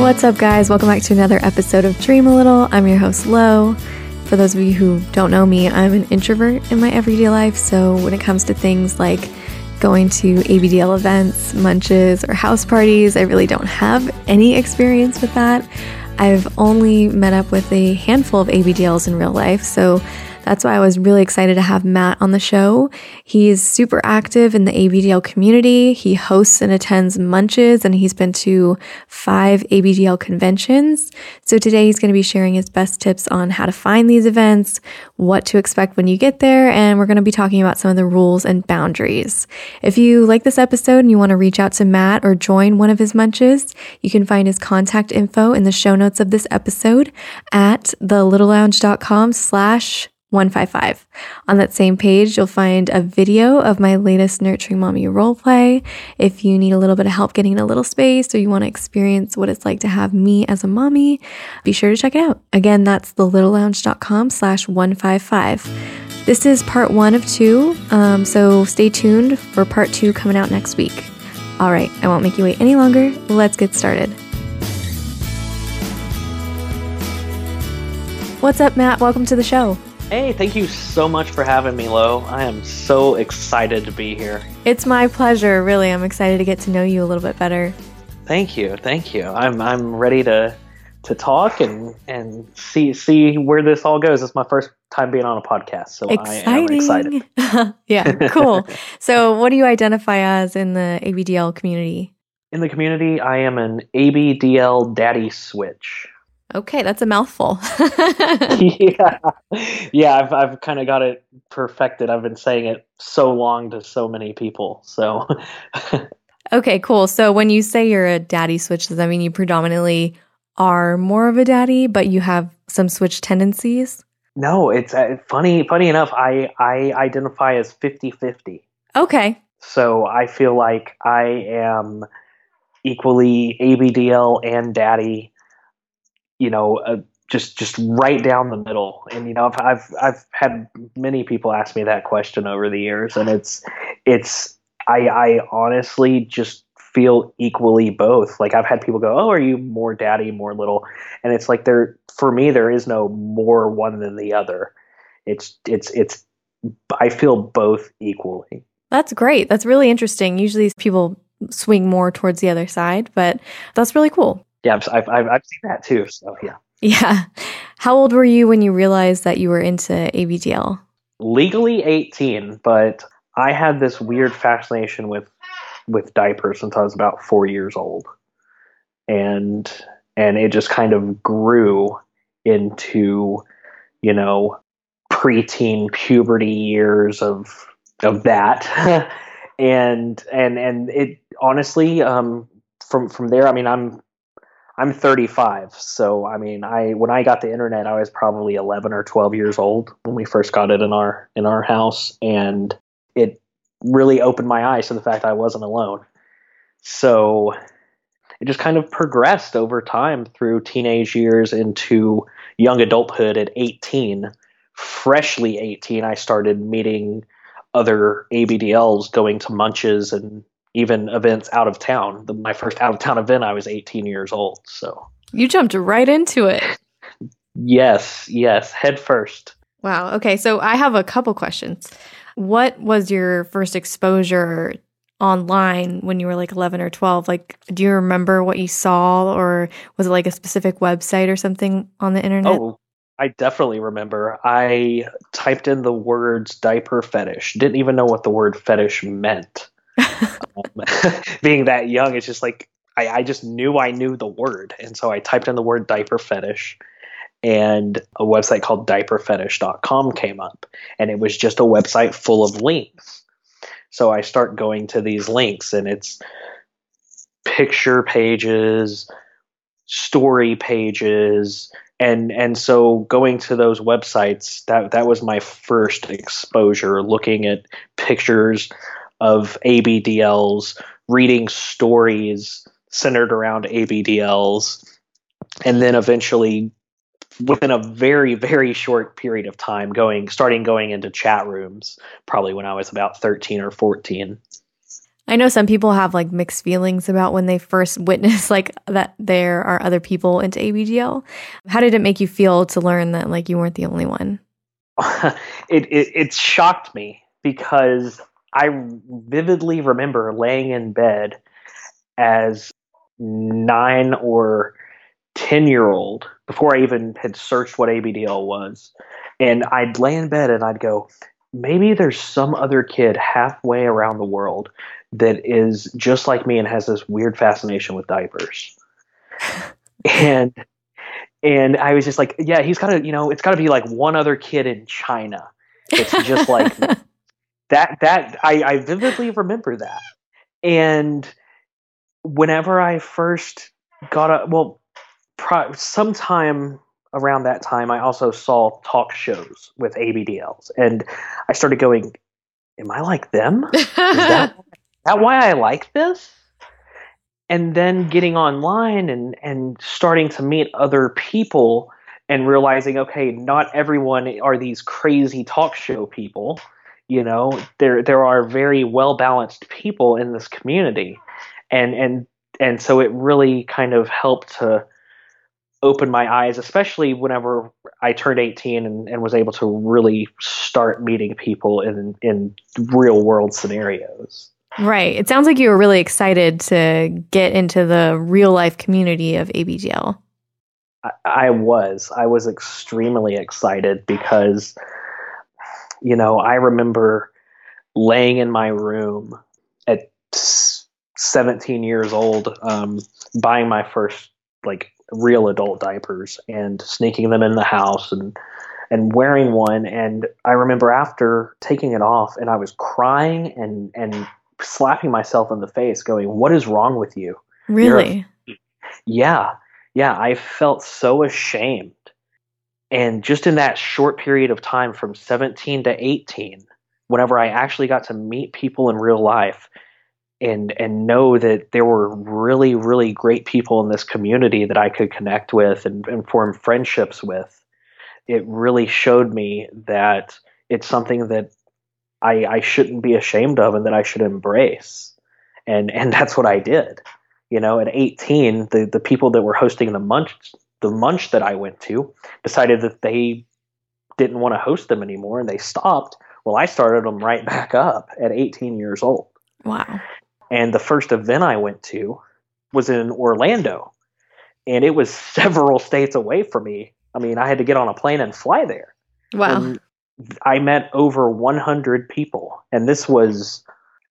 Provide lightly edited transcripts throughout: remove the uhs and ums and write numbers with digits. What's up, guys? Welcome back to another episode of Dream a Little. I'm your host, Lo. For those of you who don't know me, I'm an introvert in my everyday life, so when it comes to things like going to AB/DL events, munches, or house parties, I really don't have any experience with that. I've only met up with a handful of AB/DLs in real life, so that's why I was really excited to have Matt on the show. He's super active in the AB/DL community. He hosts and attends munches, and he's been to 5 AB/DL conventions. So today he's going to be sharing his best tips on how to find these events, what to expect when you get there, and we're going to be talking about some of the rules and boundaries. If you like this episode and you want to reach out to Matt or join one of his munches, you can find his contact info in the show notes of this episode at thelittlelounge.com/155. On that same page, you'll find a video of my latest Nurturing Mommy roleplay. If you need a little bit of help getting in a little space or you want to experience what it's like to have me as a mommy, be sure to check it out. Again, that's thelittlelounge.com/155. This is part 1 of 2, so stay tuned for part 2 coming out next week. All right, I won't make you wait any longer. Let's get started. What's up, Matt? Welcome to the show. Hey, thank you so much for having me, Lo. I am so excited to be here. It's my pleasure, really. I'm excited to get to know you a little bit better. Thank you. I'm ready to talk and see where this all goes. It's my first time being on a podcast, so exciting. I am excited. Yeah, cool. So what do you identify as in the AB/DL community? In the community, I am an AB/DL daddy switch. Okay, that's a mouthful. Yeah, I've kind of got it perfected. I've been saying it so long to so many people. So, okay, cool. So when you say you're a daddy switch, does that mean you predominantly are more of a daddy, but you have some switch tendencies? No, it's funny enough, I identify as 50-50. Okay. So I feel like I am equally ABDL and daddy, just right down the middle. And I've had many people ask me that question over the years, and I honestly just feel equally both. Like, I've had people go, "Oh, are you more daddy, more little?" And it's like, for me there is no more one than the other. It's I feel both equally. That's great. That's really interesting. Usually people swing more towards the other side, but that's really cool. Yeah, I've seen that too. So yeah. Yeah. How old were you when you realized that you were into ABDL? Legally 18, but I had this weird fascination with diapers since I was about 4 years old, and it just kind of grew into preteen puberty years of that, and it honestly from there. I mean, I'm 35, so I mean, when I got the internet, I was probably 11 or 12 years old when we first got it in our house, and it really opened my eyes to the fact I wasn't alone. So it just kind of progressed over time through teenage years into young adulthood at 18. Freshly 18, I started meeting other ABDLs, going to munches and even events out of town. My first out of town event, I was 18 years old. So you jumped right into it. Yes, head first. Wow. Okay, so I have a couple questions. What was your first exposure online when you were like 11 or 12? Like, do you remember what you saw, or was it like a specific website or something on the internet? Oh, I definitely remember. I typed in the words diaper fetish. Didn't even know what the word fetish meant. Being that young, it's just like I just knew I knew the word, and so I typed in the word diaper fetish, and a website called diaperfetish.com came up, and it was just a website full of links. So I start going to these links, and it's picture pages, story pages, and so going to those websites, that was my first exposure, looking at pictures of ABDLs, reading stories centered around ABDLs, and then eventually, within a very, very short period of time, starting going into chat rooms, probably when I was about 13 or 14. I know some people have like mixed feelings about when they first witness like that there are other people into ABDL. How did it make you feel to learn that like you weren't the only one? It shocked me because I vividly remember laying in bed as 9 or 10-year-old before I even had searched what ABDL was. And I'd lay in bed and I'd go, maybe there's some other kid halfway around the world that is just like me and has this weird fascination with diapers. And I was just like, yeah, he's got to, you know, it's got to be like one other kid in China. It's just like that I vividly remember that. And whenever I first got up, well, sometime around that time, I also saw talk shows with ABDLs, and I started going, am I like them? Is that why I like this? And then getting online and starting to meet other people and realizing, okay, not everyone are these crazy talk show people. You know, there are very well-balanced people in this community. And so it really kind of helped to open my eyes, especially whenever I turned 18 and was able to really start meeting people in real world scenarios. Right. It sounds like you were really excited to get into the real life community of ABDL. I was extremely excited because, you know, I remember laying in my room at 17 years old, buying my first like real adult diapers and sneaking them in the house and wearing one. And I remember after taking it off and I was crying and slapping myself in the face going, what is wrong with you? Really? Yeah. I felt so ashamed. And just in that short period of time from 17 to 18, whenever I actually got to meet people in real life, and know that there were really, really great people in this community that I could connect with and form friendships with, it really showed me that it's something that I shouldn't be ashamed of and that I should embrace. And that's what I did. You know, at 18, the people that were hosting the munch that I went to decided that they didn't want to host them anymore and they stopped. Well, I started them right back up at 18 years old. Wow. And the first event I went to was in Orlando, and it was several states away from me. I mean, I had to get on a plane and fly there. Wow. And I met over 100 people, and this was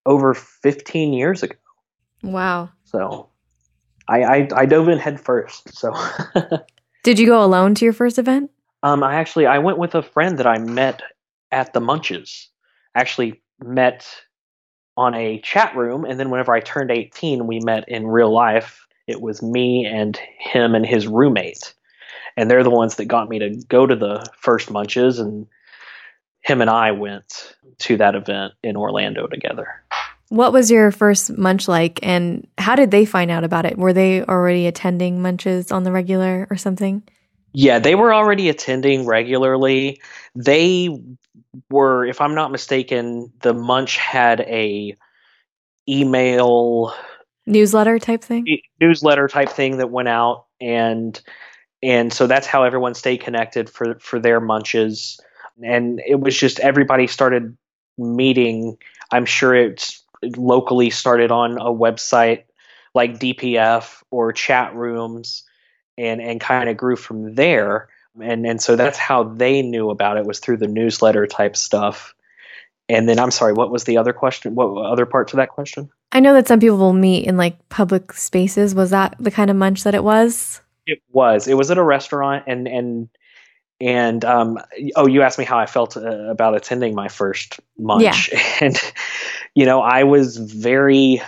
over 15 years ago. Wow. So I dove in head first. So did you go alone to your first event? I went with a friend that I met at the Munches. Actually met on a chat room, and then whenever I turned 18, we met in real life. It was me and him and his roommate, and they're the ones that got me to go to the first Munches, and him and I went to that event in Orlando together. What was your first Munch like, and how did they find out about it? Were they already attending Munches on the regular or something? Yeah, they were already attending regularly. They were, if I'm not mistaken, the Munch had a email newsletter type thing that went out, and so that's how everyone stayed connected for their Munches. And it was just everybody started meeting. I'm sure it's locally started on a website like DPF or chat rooms, and kind of grew from there. And so that's how they knew about it, was through the newsletter type stuff. And then, I'm sorry, what was the other question? What other part to that question? I know that some people will meet in like public spaces. Was that the kind of Munch that it was? It was at a restaurant. And you asked me how I felt about attending my first Munch. Yeah. And, you know, I wasn't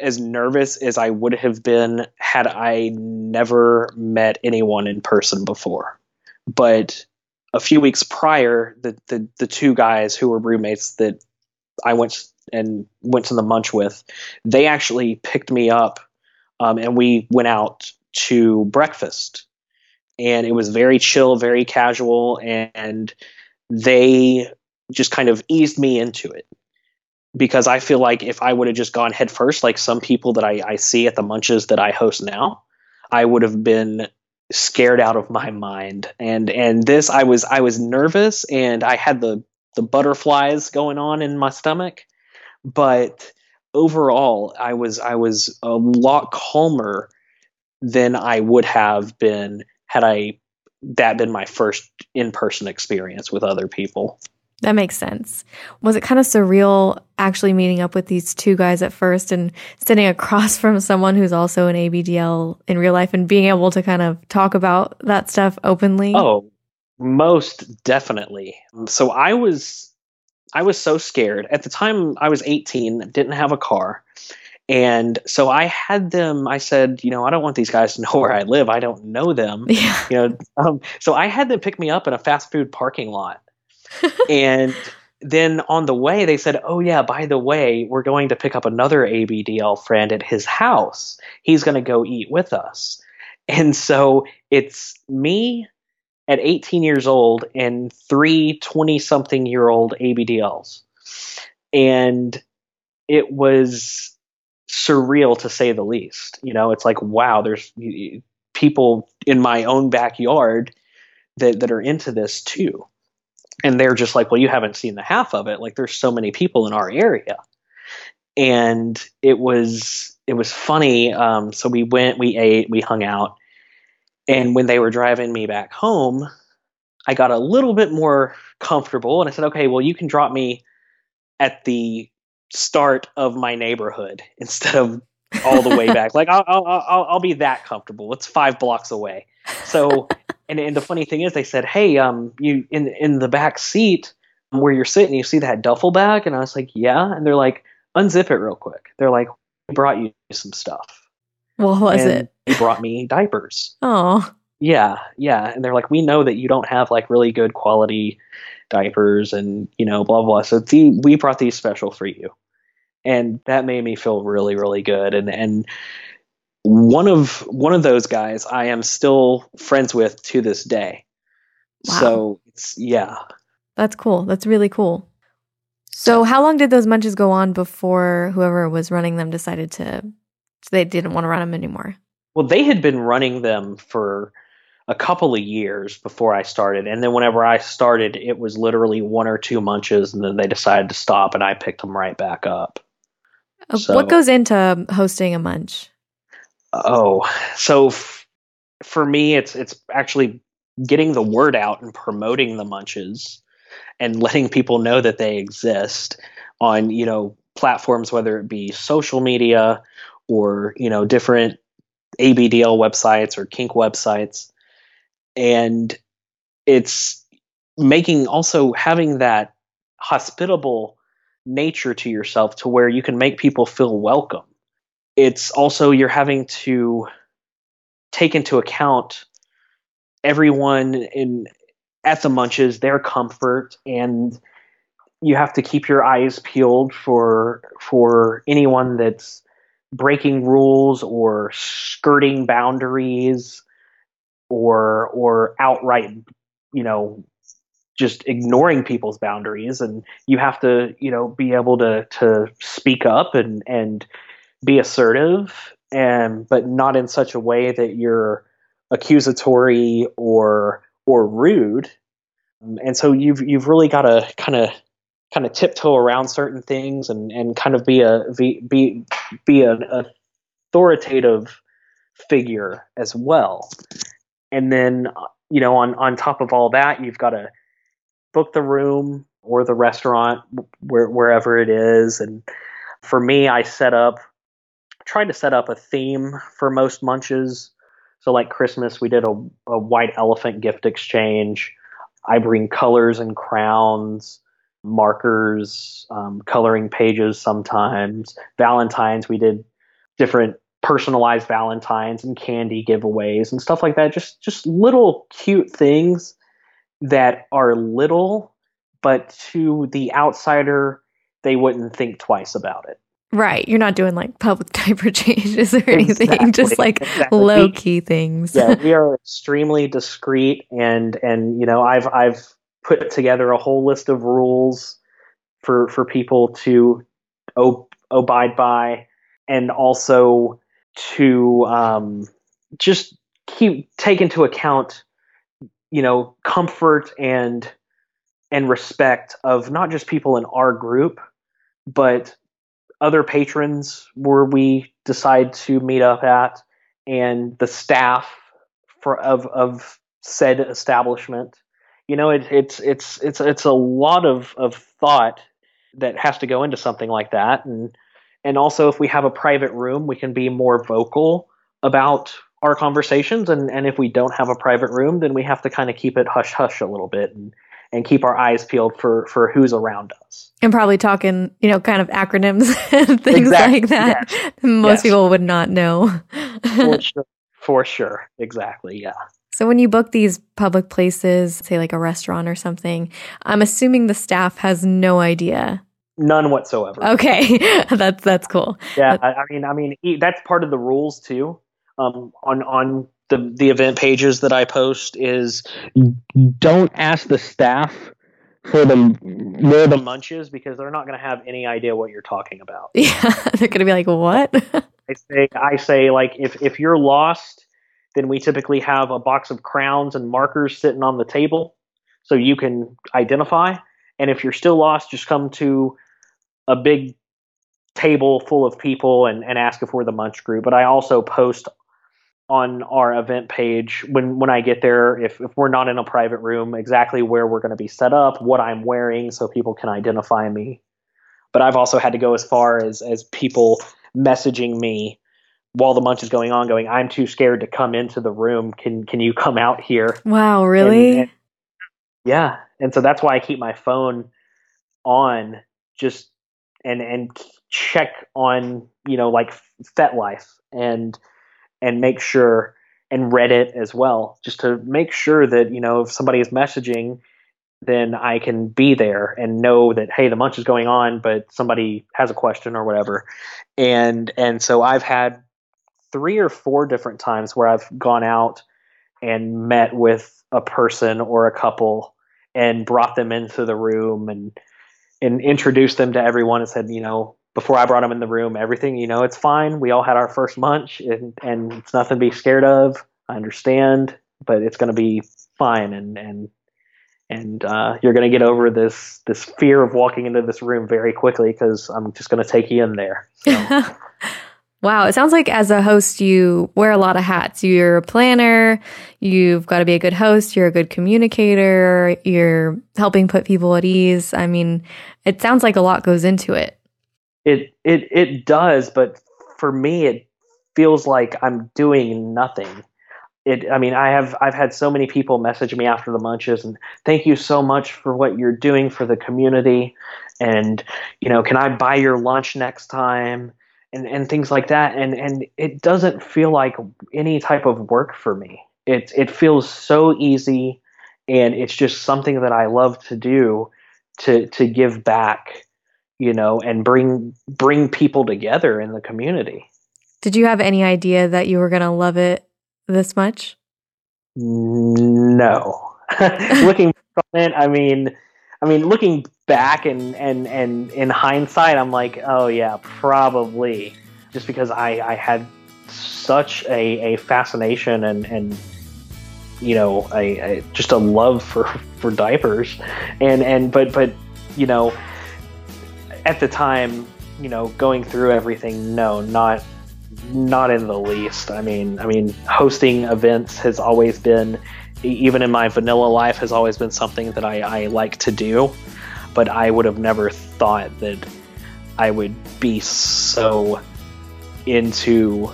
as nervous as I would have been had I never met anyone in person before. But a few weeks prior, the two guys who were roommates that I went to the Munch with, they actually picked me up, and we went out to breakfast. And it was very chill, very casual, and they just kind of eased me into it. because I feel like if I would have just gone head first, like some people that I see at the munches that I host now, I would have been scared out of my mind. And this, I was nervous, and I had the butterflies going on in my stomach, but overall I was a lot calmer than I would have been had that been my first in-person experience with other people. That makes sense. Was it kind of surreal actually meeting up with these two guys at first and sitting across from someone who's also an ABDL in real life and being able to kind of talk about that stuff openly? Oh, most definitely. So I was so scared. At the time I was 18, didn't have a car. And so I said, I don't want these guys to know where I live. I don't know them. Yeah. So I had them pick me up in a fast food parking lot. And then on the way, they said, oh, yeah, by the way, we're going to pick up another ABDL friend at his house. He's going to go eat with us. And so it's me at 18 years old and three 20-something-year-old ABDLs. And it was surreal, to say the least. It's like, wow, there's people in my own backyard that are into this too. And they're just like, well, you haven't seen the half of it. Like, there's so many people in our area. And it was funny. So we went, we ate, we hung out. And when they were driving me back home, I got a little bit more comfortable. And I said, okay, well, you can drop me at the start of my neighborhood instead of all the way back. Like, I'll be that comfortable. It's 5 blocks away. So... And the funny thing is, they said, hey, you in the back seat where you're sitting, you see that duffel bag? And I was like, yeah. And they're like, unzip it real quick. They're like, we brought you some stuff. What was it? They brought me diapers. Oh. Yeah, yeah. And they're like, we know that you don't have like really good quality diapers and, blah, blah. So we brought these special for you. And that made me feel really, really good. And one of those guys I am still friends with to this day. Wow. So yeah. That's cool. That's really cool. So how long did those munches go on before whoever was running them decided they didn't want to run them anymore? Well, they had been running them for a couple of years before I started. And then whenever I started, it was literally 1 or 2 munches, and then they decided to stop, and I picked them right back up. So, what goes into hosting a munch? Oh, so for me, it's actually getting the word out and promoting the munches and letting people know that they exist on, platforms, whether it be social media or, different ABDL websites or kink websites. And it's having that hospitable nature to yourself to where you can make people feel welcome. It's also, you're having to take into account everyone at the munches, their comfort, and you have to keep your eyes peeled for anyone that's breaking rules or skirting boundaries or outright, just ignoring people's boundaries. And you have to, be able to speak up and be assertive, but not in such a way that you're accusatory or rude. And so you've really got to kind of tiptoe around certain things and kind of be an authoritative figure as well. And then on top of all that, you've got to book the room or the restaurant wherever it is. And for me, I tried to set up a theme for most munches. So like Christmas, we did a white elephant gift exchange. I bring colors and crowns, markers, coloring pages sometimes. Valentines, we did different personalized Valentines and candy giveaways and stuff like that. Just little cute things that are little, but to the outsider, they wouldn't think twice about it. Right. You're not doing like public diaper changes or anything, exactly, just like exactly. Low-key things. Yeah, we are extremely discreet and I've put together a whole list of rules for people to abide by, and also to just take into account, you know, comfort and respect of not just people in our group, but other patrons where we decide to meet up at, and the staff of said establishment. You know, it's a lot of thought that has to go into something like that. And also, if we have a private room, we can be more vocal about our conversations. And if we don't have a private room, then we have to kind of keep it hush hush a little bit and keep our eyes peeled for who's around us. And probably talking, you know, kind of acronyms and things exactly. Like that. Yes. Most yes. people would not know. For sure. Exactly. Yeah. So when you book these public places, say like a restaurant or something, I'm assuming the staff has no idea. None whatsoever. Okay. That's cool. Yeah. I mean, that's part of the rules too. On the event pages that I post is don't ask the staff for where the munches, because they're not going to have any idea what you're talking about. Yeah, they're going to be like, what? I say like if you're lost, then we typically have a box of crowns and markers sitting on the table so you can identify. And if you're still lost, just come to a big table full of people and ask if we're the munch group. But I also post on our event page when I get there, if we're not in a private room, exactly where we're going to be set up, what I'm wearing so people can identify me. But I've also had to go as far as people messaging me while the munch is going on, going, I'm too scared to come into the room. Can you come out here? Wow, really? And yeah. And so that's why I keep my phone on just and check on, you know, like FetLife and make sure, and Reddit as well, just to make sure that, you know, if somebody is messaging, then I can be there and know that, hey, the munch is going on, but somebody has a question or whatever. And so I've had 3 or 4 different times where I've gone out and met with a person or a couple and brought them into the room and introduced them to everyone and said, you know, before I brought them in the room, everything, you know, it's fine. We all had our first munch and it's nothing to be scared of. I understand, but it's going to be fine. And you're going to get over this fear of walking into this room very quickly because I'm just going to take you in there. So. Wow. It sounds like as a host, you wear a lot of hats. You're a planner. You've got to be a good host. You're a good communicator. You're helping put people at ease. I mean, it sounds like a lot goes into it. It does, but for me, it feels like I'm doing nothing. I've had so many people message me after the munches and thank you so much for what you're doing for the community. And, you know, can I buy your lunch next time? And things like that. And it doesn't feel like any type of work for me. It feels so easy. And it's just something that I love to do to give back, you know, and bring people together in the community. Did you have any idea that you were going to love it this much? No. Looking from it, I mean, looking back and in hindsight, I'm like, oh yeah, probably, just because I had such a fascination and you know, just a love for diapers, but you know, at the time, you know, going through everything, no, not in the least. I mean, hosting events has always been, even in my vanilla life, has always been something that I like to do, but I would have never thought that I would be so into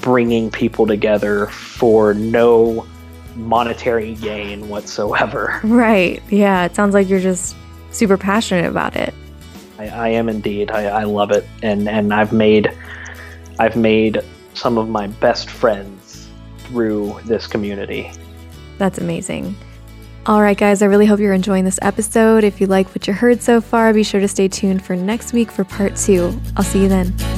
bringing people together for no monetary gain whatsoever. Right. Yeah. It sounds like you're just super passionate about it. I am indeed. I love it. And I've made some of my best friends through this community. That's amazing. All right, guys, I really hope you're enjoying this episode. If you like what you heard so far, be sure to stay tuned for next week for part 2. I'll see you then.